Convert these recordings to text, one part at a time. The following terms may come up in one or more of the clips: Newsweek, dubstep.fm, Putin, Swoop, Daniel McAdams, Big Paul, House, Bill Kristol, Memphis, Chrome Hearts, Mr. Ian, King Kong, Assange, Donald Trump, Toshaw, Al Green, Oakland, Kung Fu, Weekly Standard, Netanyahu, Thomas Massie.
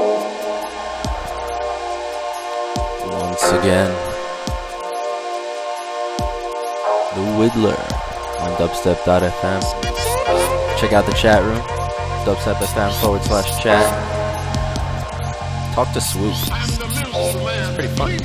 Once again, The Whittler on dubstep.fm. Check out the chat room, dubstep.fm/chat. Talk to Swoop. It's pretty fun.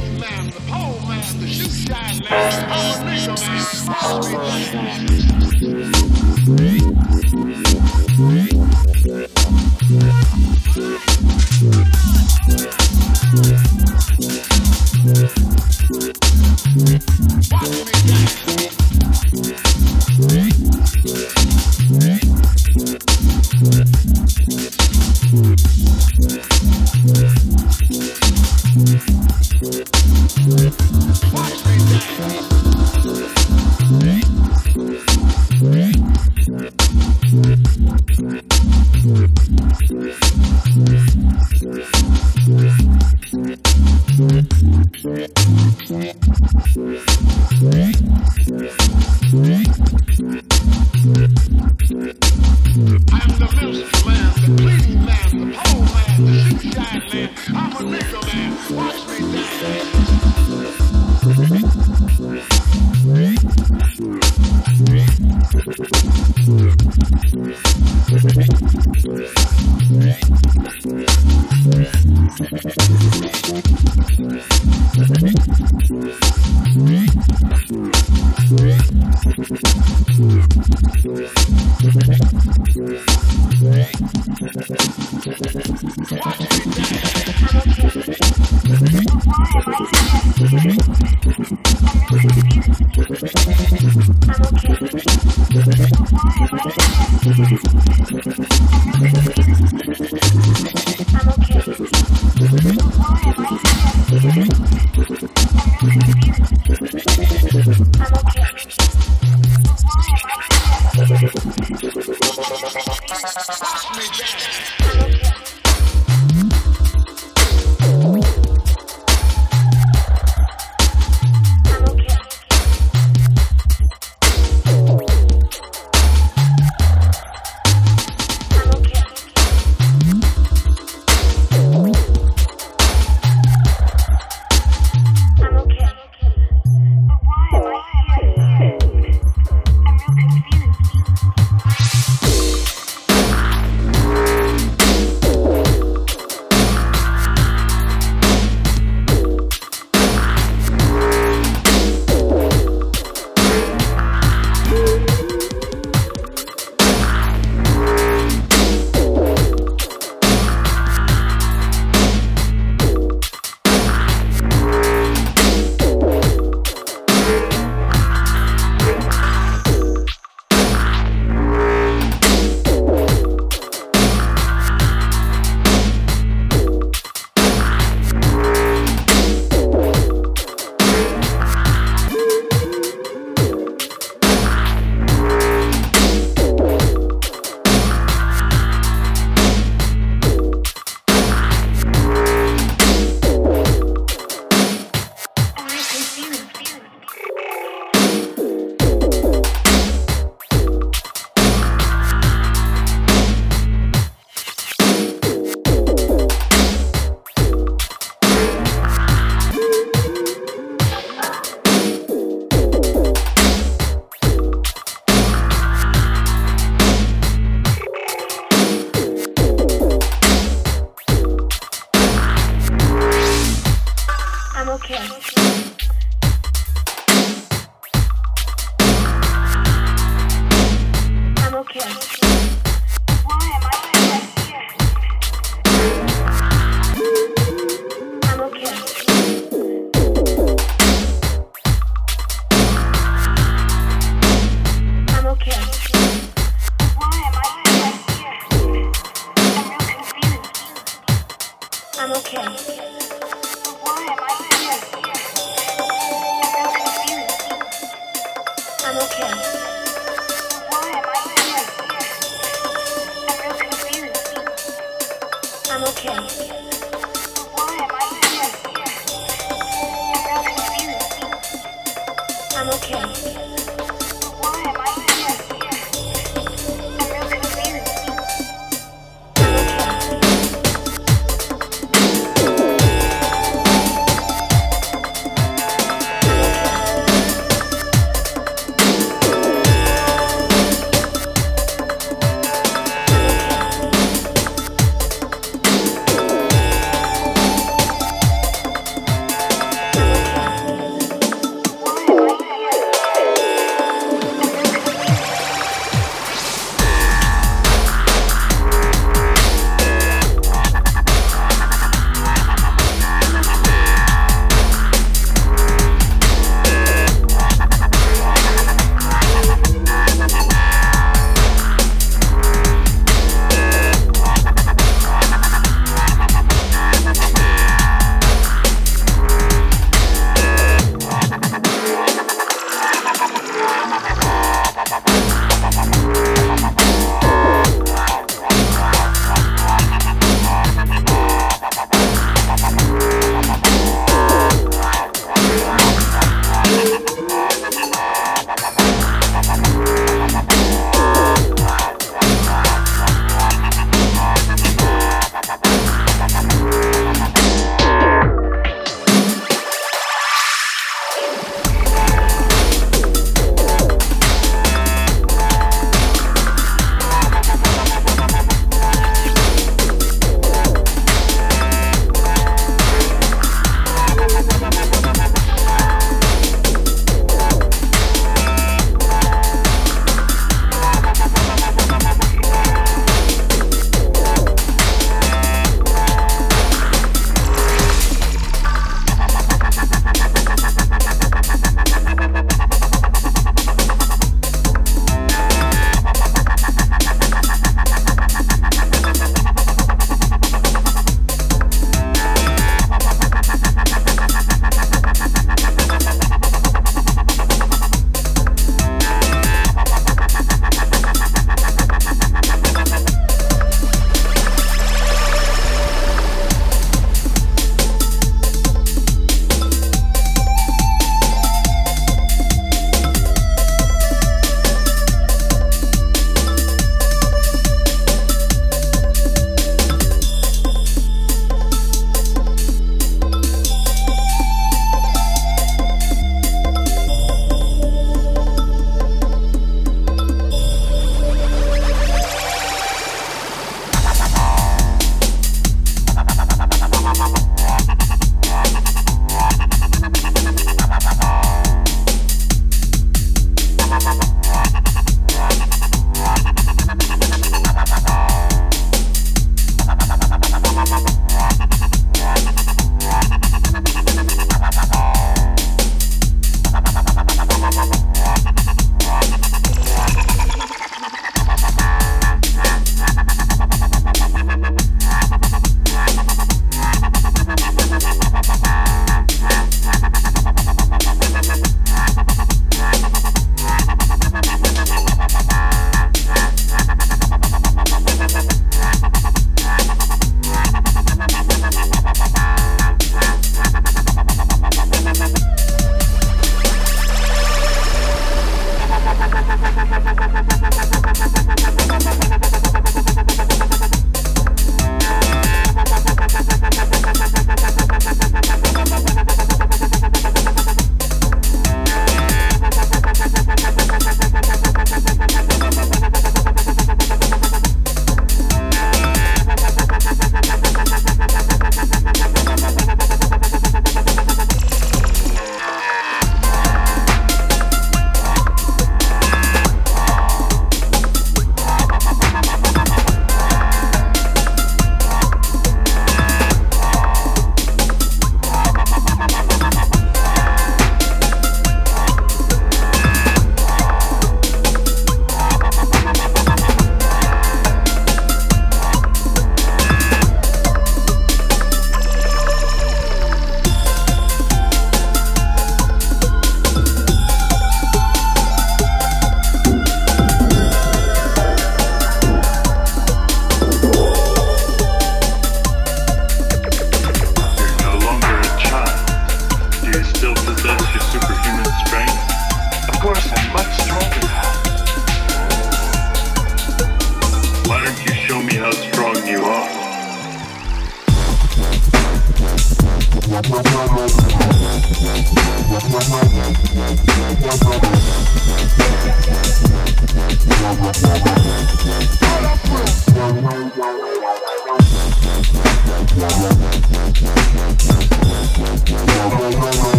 you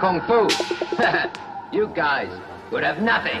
Kung Fu. You guys would have nothing.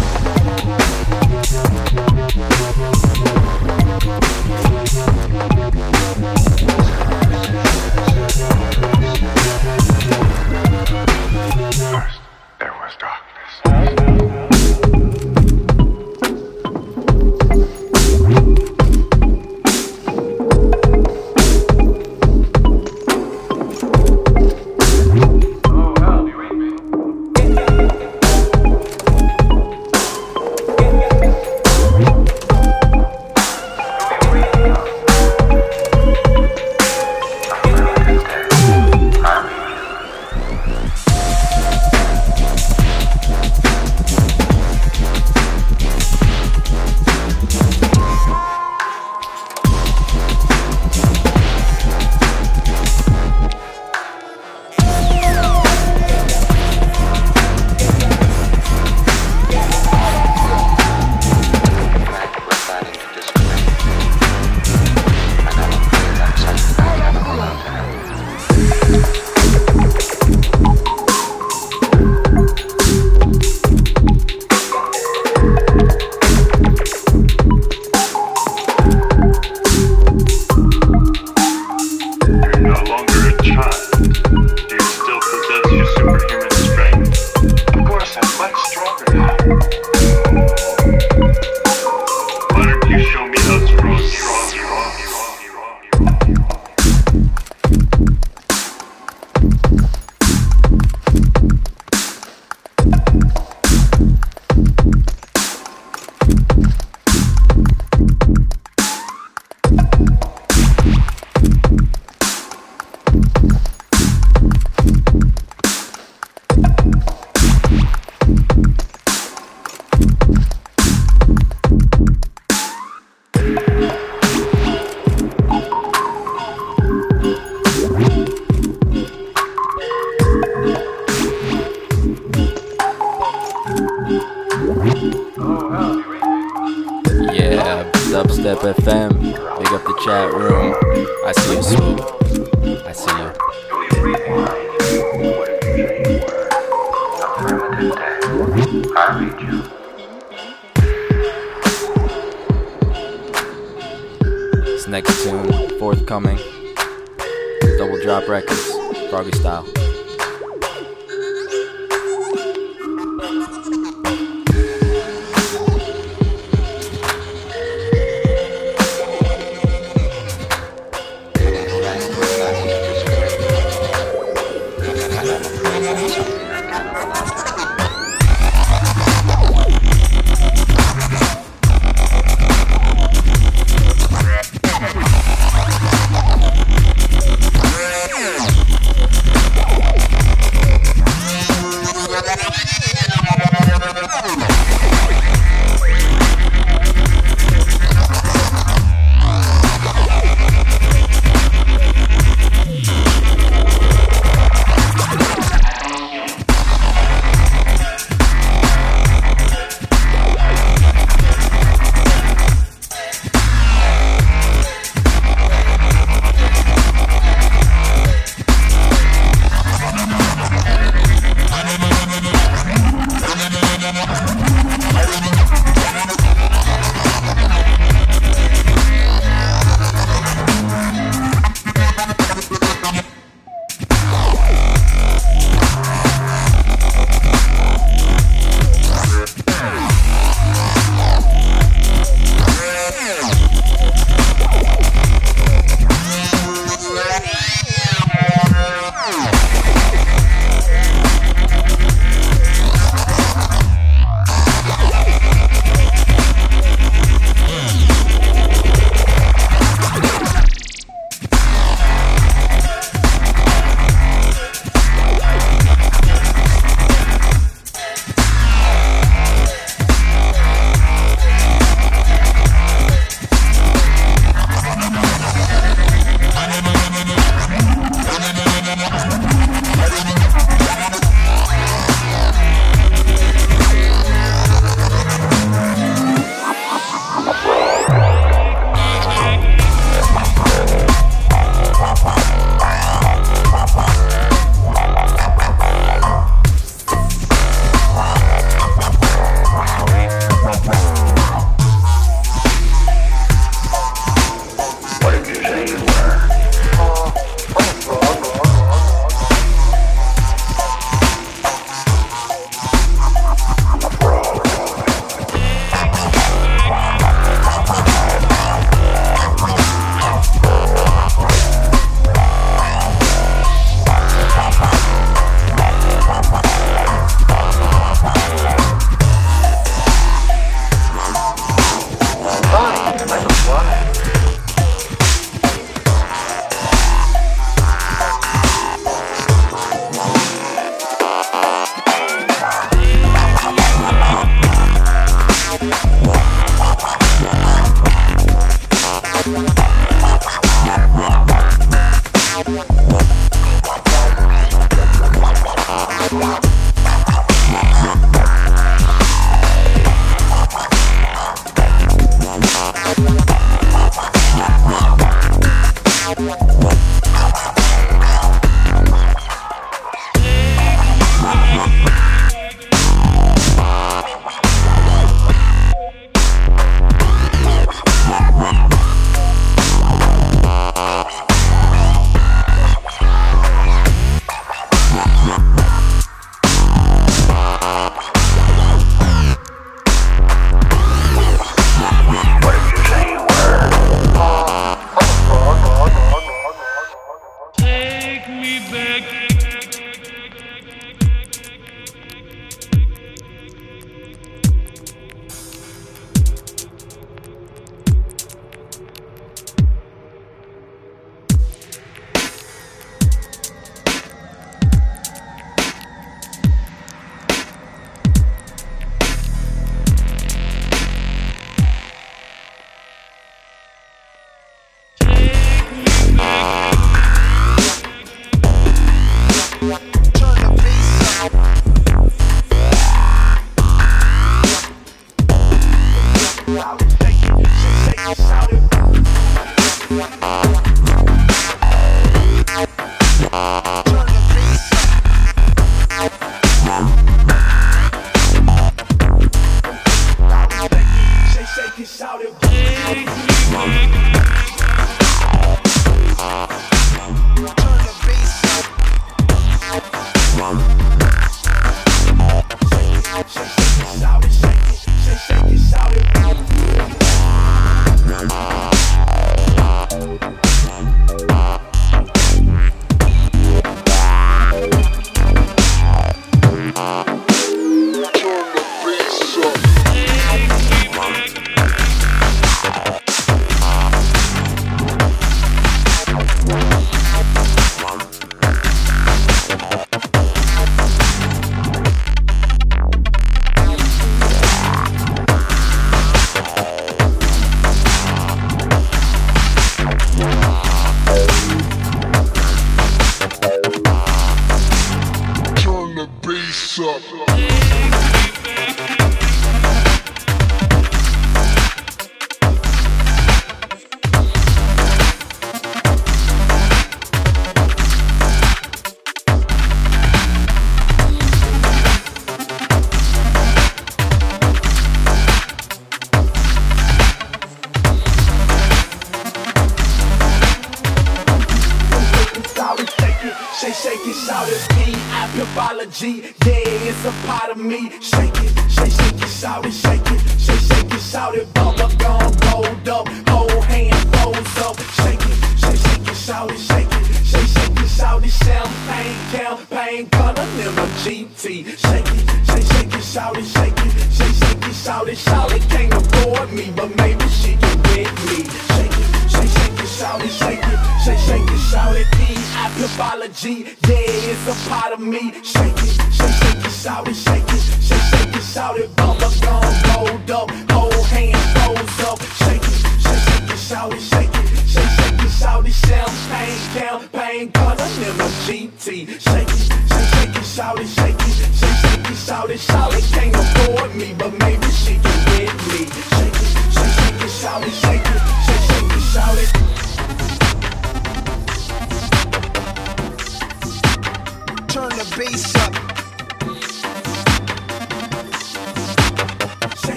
Yeah, dubstep.fm. Big up the chat room. I see you, Swoop. I see you. I read you. This next tune, forthcoming. Double Drop Records, Froggy Style.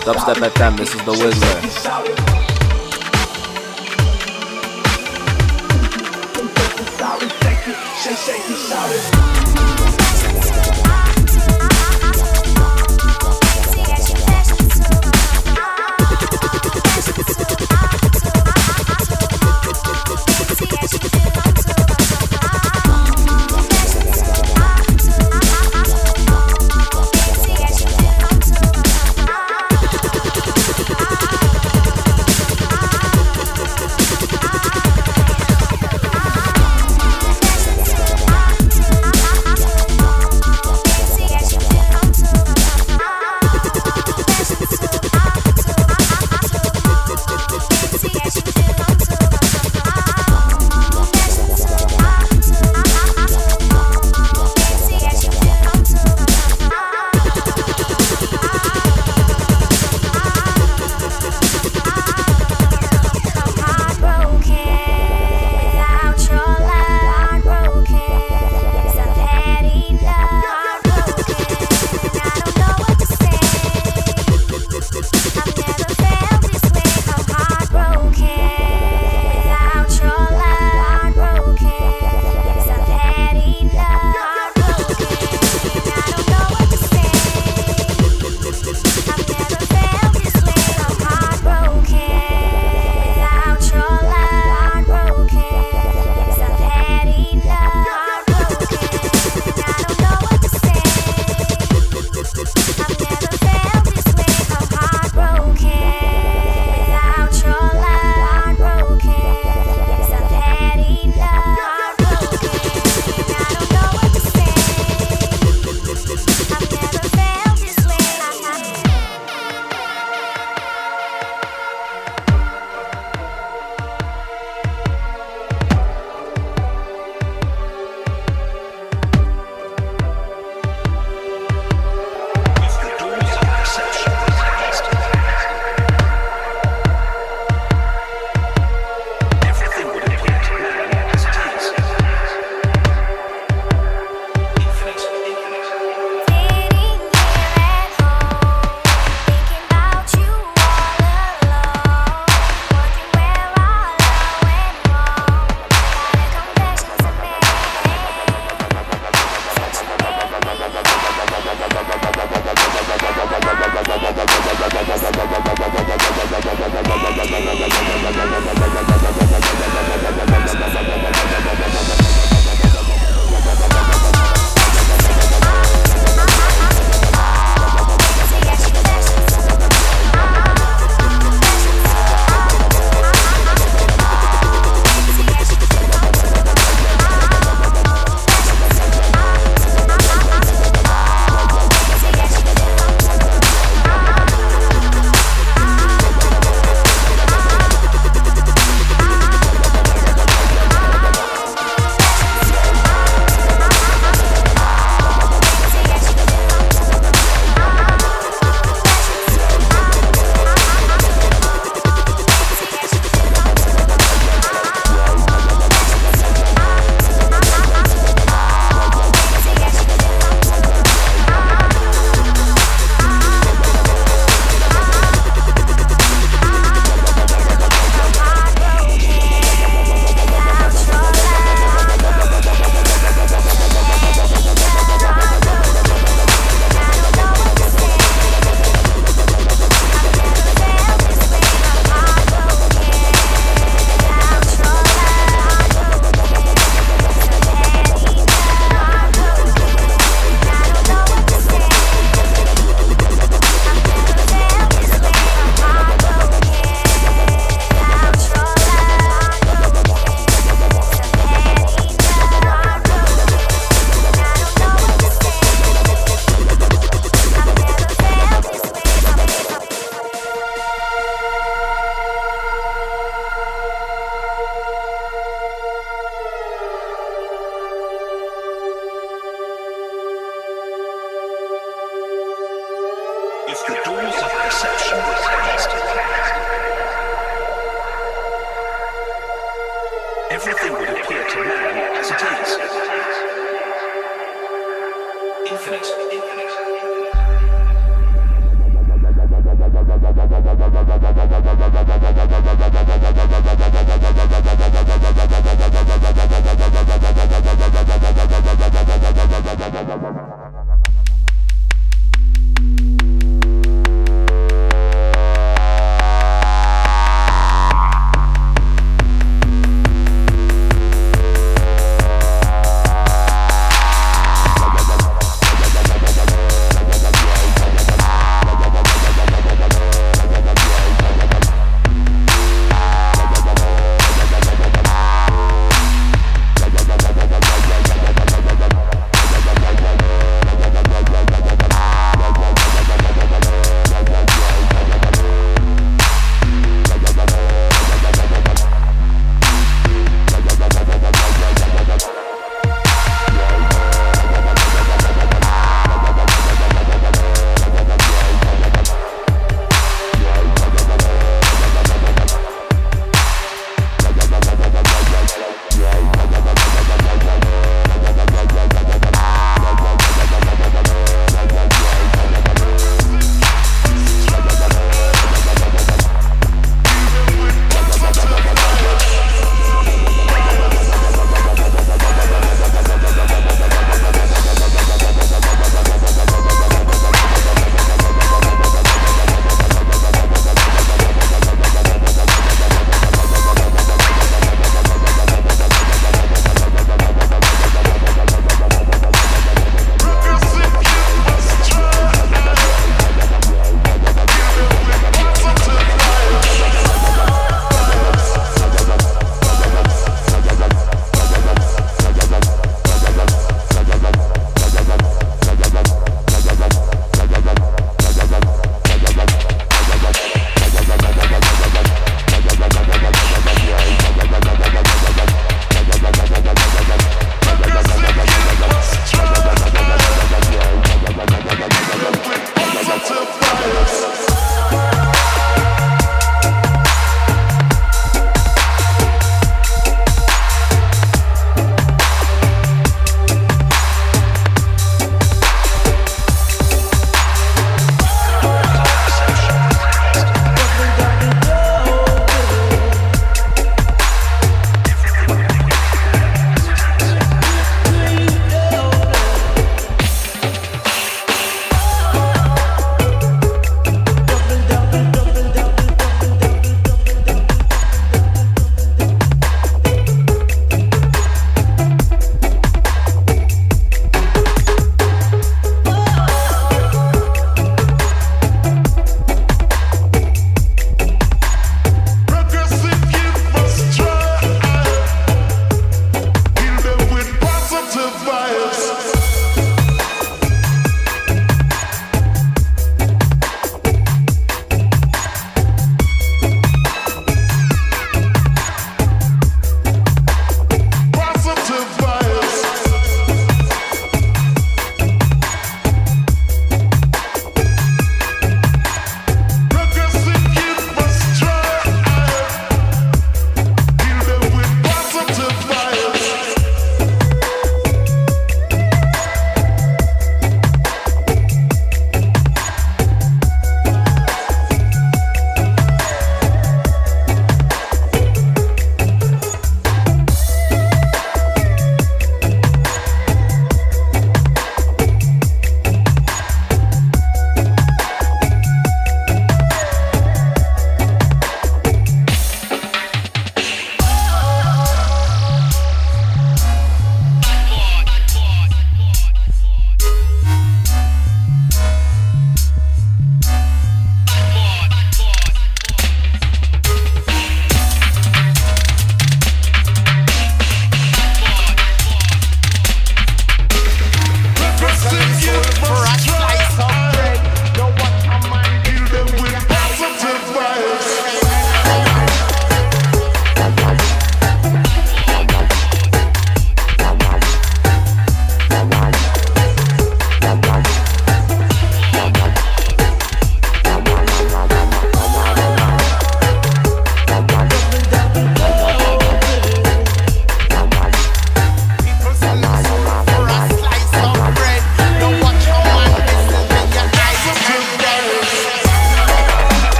Dubstep.fm, this is the Whistler.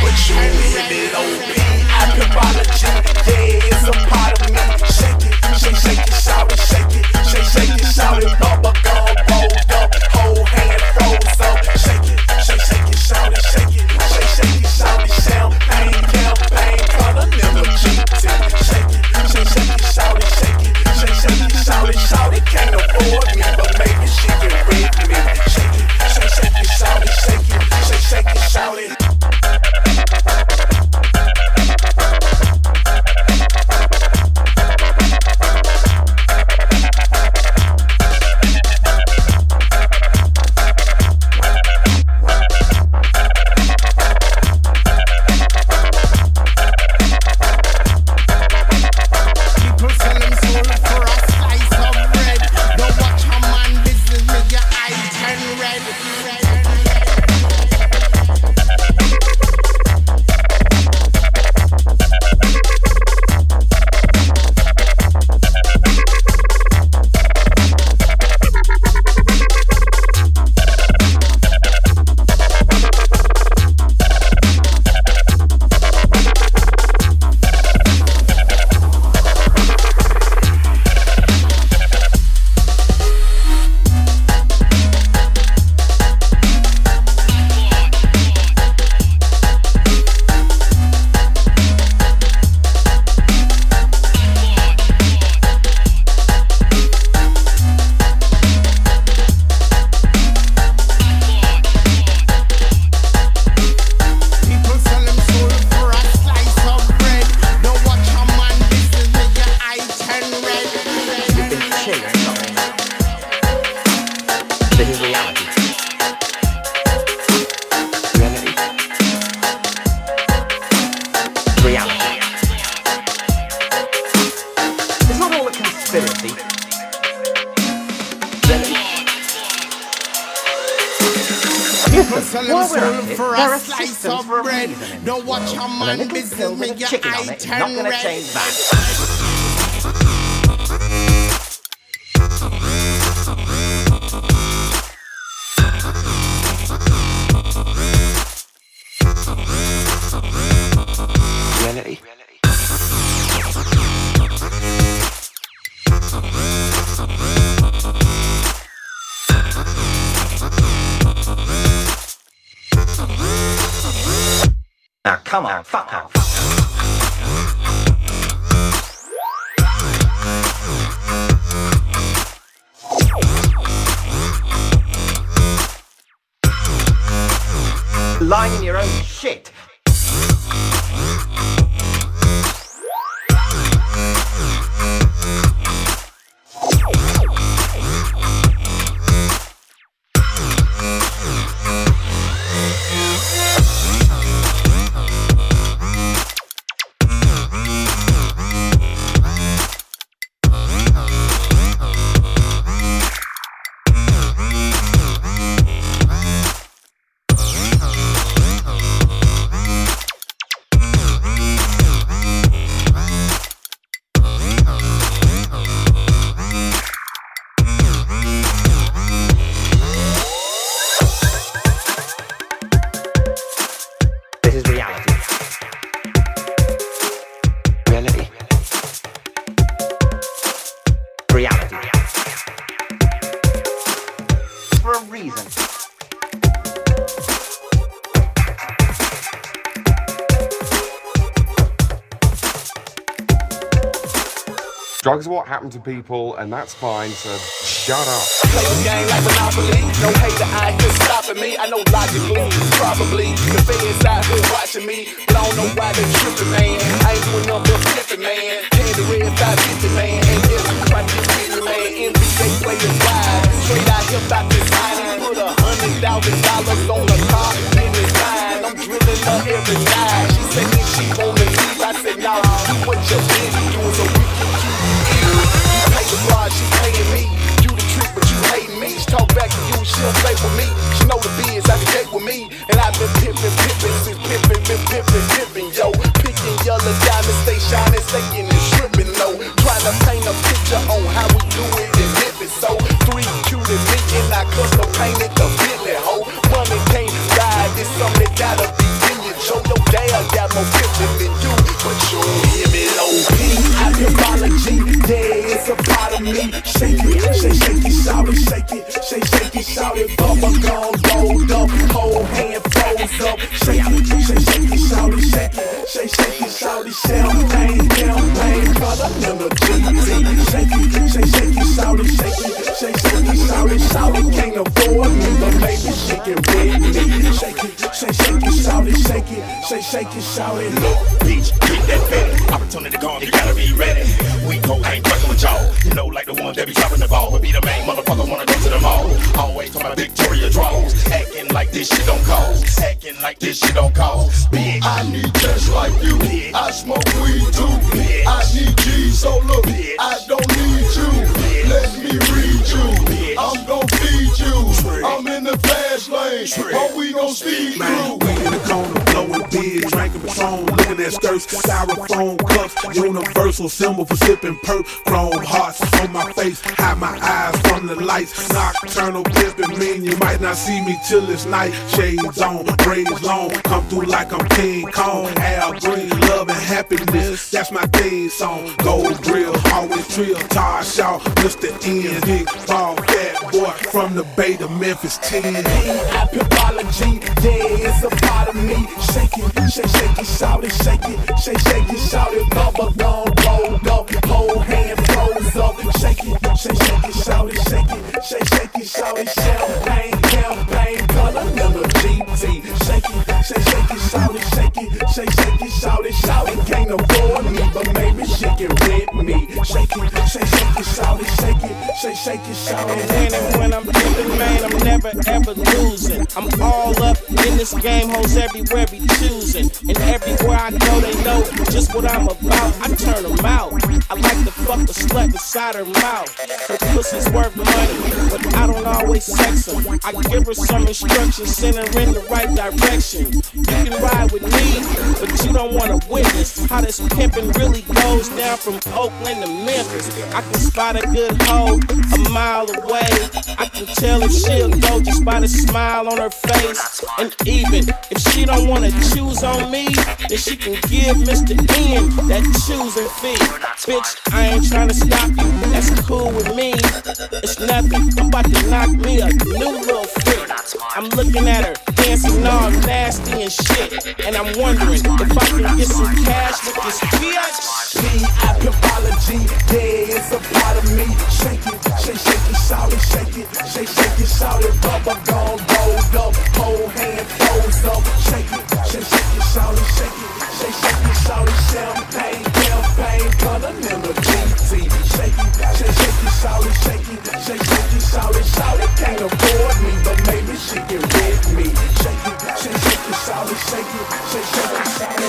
But you leave it open, I can apology. Yeah, it's a part of me. Shake it, shake, shake it, shout it, shake it, shake it, shout it. Bubba gum, rolled up, whole hand froze up. Shake it, shout it, shake it, shout it, champagne, campaign, color, never cheating. Shake it, shout it, shout it, can't afford me, but maybe she can read me. Shake it, shout it, shake it, shout it. Drugs are what happen to people, and that's fine, so shut up. Play the game like Monopoly, no hate the idea stopping me. I know logically, probably, the fans out here watching me, but I don't know why they tripping, man. I ain't doing nothing but flipping, man. Candy red, 550, man. And yes, I'm trying to get fitting, man. Envy, they playin' wide. Straight out here, about this time. Put $100,000 on the car, and it's mine. I'm drilling her every night. She said that she wanna leave. I said, nah, do what your baby do is a wicked. The bride, she paying me. You the trick, but you hating me. She talk back to you, she'll play with me. She know the biz, I can date with me. And I've been pippin', since pippin', yo. Picking yellow diamonds, they shining, stayin' and strippin', low. Trying to paint a picture on how we do it in Memphis, so 3Q to me, and I custom painted the Billy, ho. Money can't ride, it's something that gotta be in your joke. mellow down, got more pictures than you, but you hear me low key. Ideology, yeah, it's a part of me. Shake it, shake it, shout it, shake it, shout it. Bubble gum rolled up, whole hand folds up. Shake it, shake it, shout it, shake it, shout it, shout it. Pain, down, pain, brother, number two. Shake it, shout it, shake it, shout it, shout it. Can't afford me, but baby, shake it with me. Shake it, shout it, shake it, shout it. Look, bitch, get that fat. Opportunity gone, you gotta be ready. We cold, I ain't fucking with y'all. You know, like the one that be dropping the ball, but be the main motherfucker wanna go to the mall. Always talking about Victoria draws, acting like this shit don't cost, acting like this shit don't cost. Bitch, I need just like you. Bitch, I smoke weed too. Bitch, I need G, so look, bitch, I don't need you. Bitch, let me read you. Bitch, I'm gon' feed you. I'm in the fast lane, but we gon' speed through. We in the corner, blowing beer, drinking Patron, looking at skirts, styrofoam cups, universal symbol for sipping perp. Chrome hearts on my face, hide my eyes from the lights. Nocturnal pimping, mean you might not see me till it's night. Shades on, braids long, come through like I'm King Kong. Al Green, love and happiness, that's my theme song. Gold drill, always trill, Toshaw, Mr. Ian, Big Paul, fat boy from the Bay to Memphis 10. Apology, yeah, it's a part of me. Shake it, shake it, shout it, shake it, shout it. Bubble gum rolled up, whole hand froze up. Shake it, shake it, shout it, shake it, shout it. Champagne, campaign, color, number GT. Shake it, shout it, shake it, shout it, shout it. Can't afford me, but maybe she can rent me. Shake it, shout it, shake it, shout it. And when I'm feeling, man, I'm never ever losing. I'm all up in this game, hoes everywhere be choosing. And everywhere I go, they know just what I'm about. I turn them out. I like to fuck the slut inside her mouth. Her pussy's worth money, but I don't always sex her. I give her some instructions, send her in the right direction. You can ride with me, but you don't want to witness how this pimping really goes down from Oakland to Memphis. I can spot a good hoe a mile away. I can tell if she'll go just by the smile on her face. And even if she don't want to choose on me, then she can give Mr. Ian that choosing fee. Bitch, I ain't trying to stop you, that's cool with me. It's nothing, I'm about to knock me a new little freak. I'm looking at her, dancing all nasty and shit, and I'm wondering if I can get some cash with this bitch. Apology, yeah, it's a part of me. Shake it, shout it, shake it, shout it. Bubble gum rolled up, whole hand folds up. Shake it, shout it, shake it, shout it. Champagne, campaign, color, number GT. Shake it, shout it, shake it, shout it, shout it. Can't afford me, but maybe she can with me. Shake it, shout it, shake it, shout it, shout it.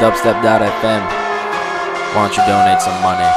dubstep.fm. Why don't you donate some money?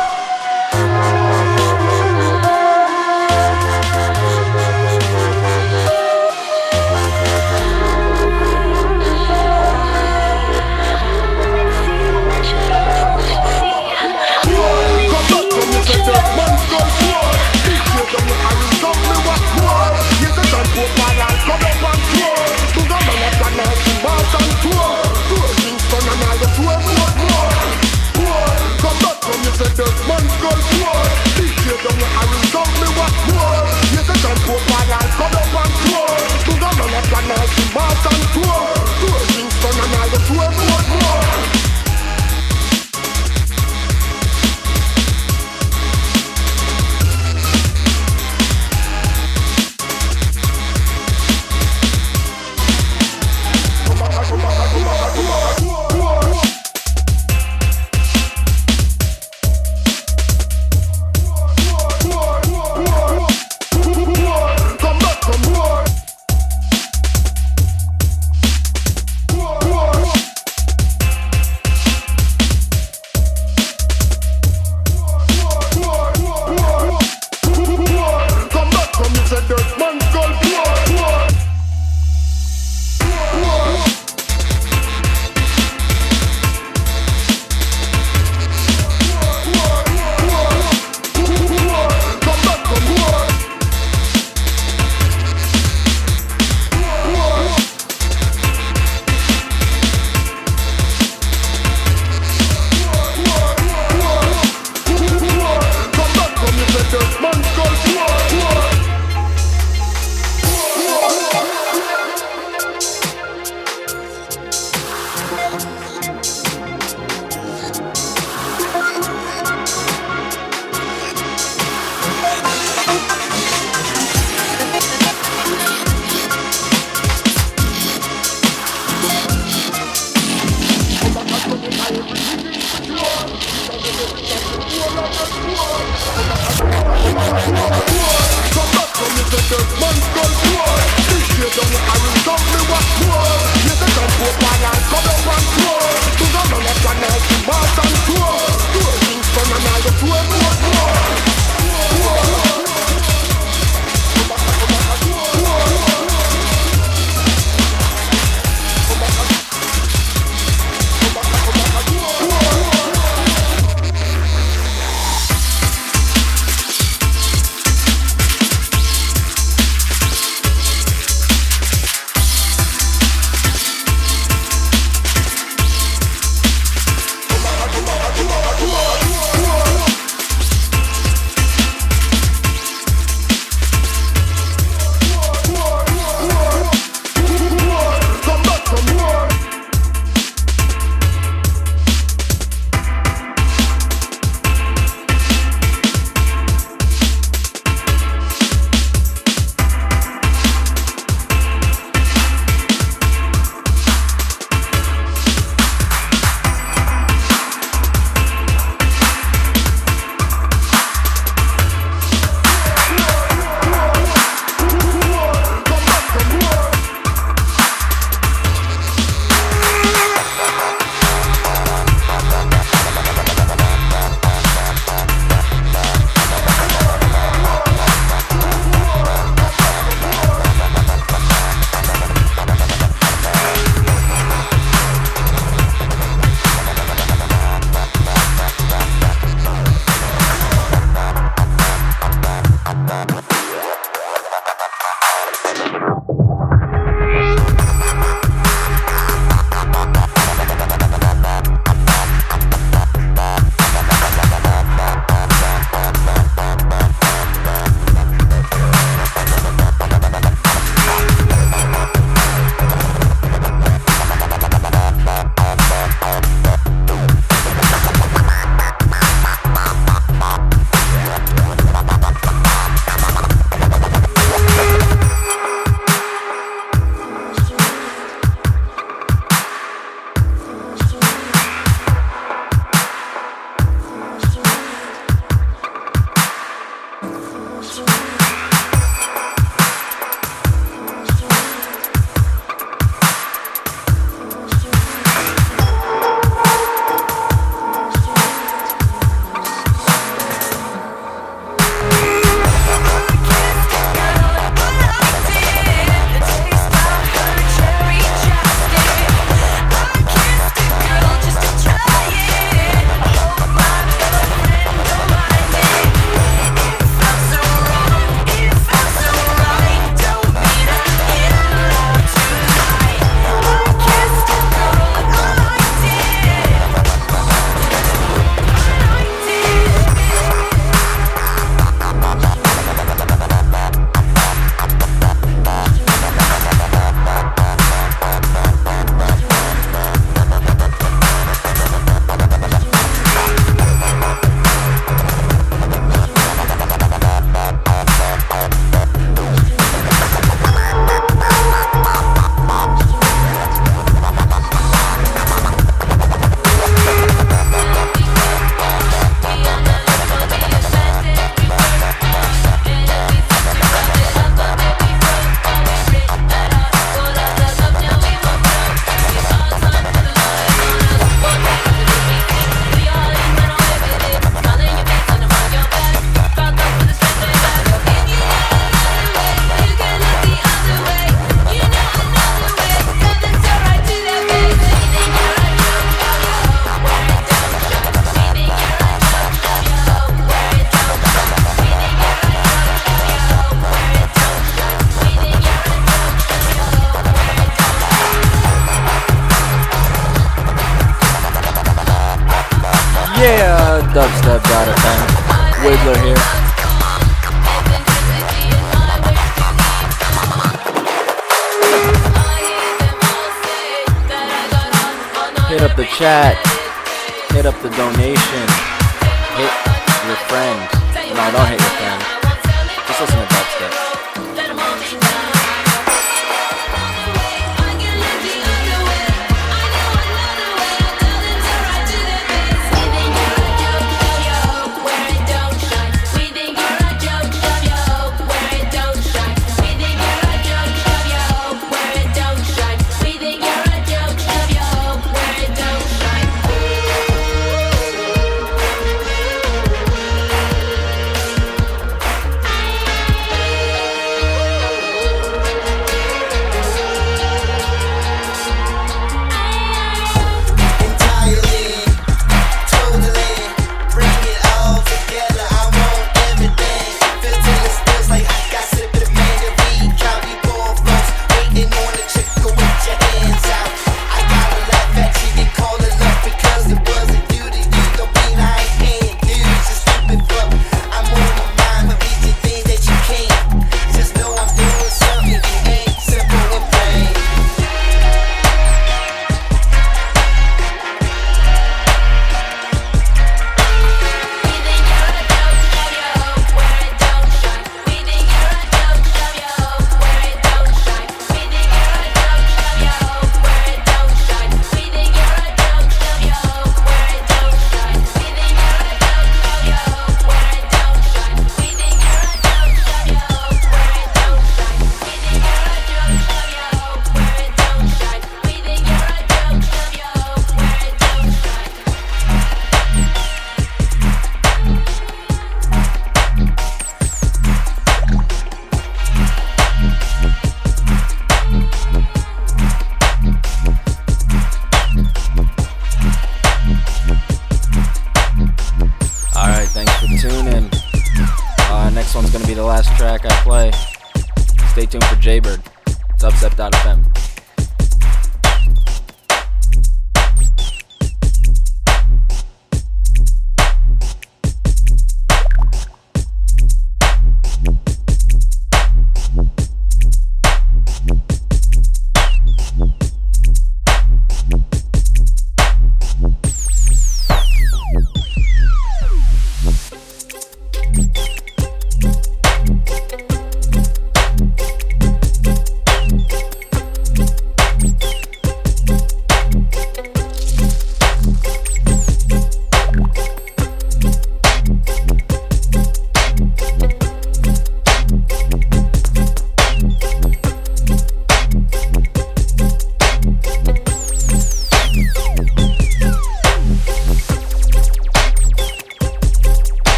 Fiddler here. Hit up the chat, hit up the donation, hit your friends. No, don't hit your friends. Just listen to dubstep. Next one's going to be the last track I play. Stay tuned for Jaybird, dubstep.fm.